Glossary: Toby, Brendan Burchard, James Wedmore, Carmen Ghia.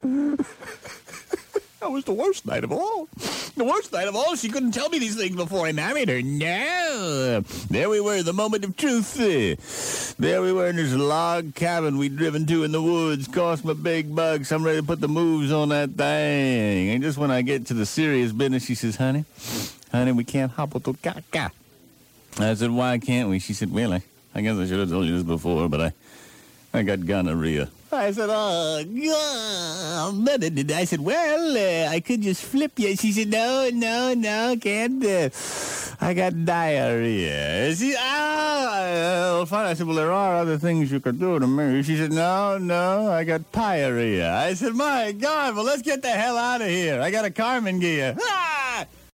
That was the worst night of all. The worst night of all. She couldn't tell me these things before I married her. No. There we were, the moment of truth. There we were in this log cabin we'd driven to in the woods. Cost me big bucks. I'm ready to put the moves on that thing. And just when I get to the serious business, she says, honey, we can't hop with the caca. I said, why can't we? She said, well, I guess I should have told you this before, but I got gonorrhea. I said, oh, God. I said, well, I could just flip you. She said, no, can't. I got diarrhea. She said, oh, fine. I said, well, there are other things you could do to me. She said, no, I got pyorrhea. I said, my God, well, let's get the hell out of here. I got a Carmen Ghia. Ah!